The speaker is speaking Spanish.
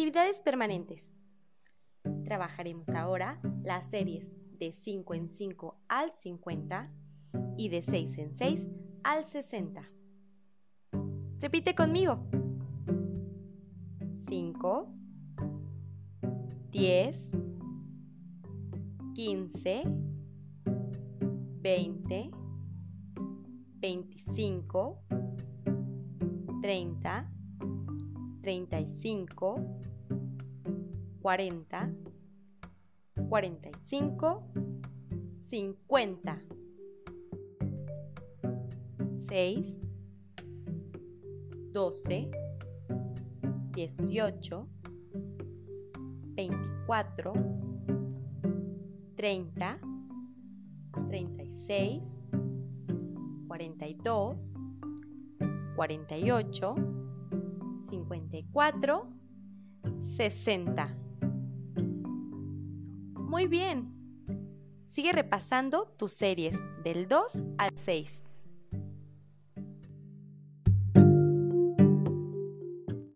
Actividades permanentes. Trabajaremos ahora las series de 5 en 5 al 50 y de 6 en 6 al 60. Repite conmigo. 5, 10, 15, 20, 25, 30, 35, 40, 45, 50, 6, 12, 18, 24, 30, 36, 42, 48, 54, 60. Muy bien. Sigue repasando tus series del 2 al 6.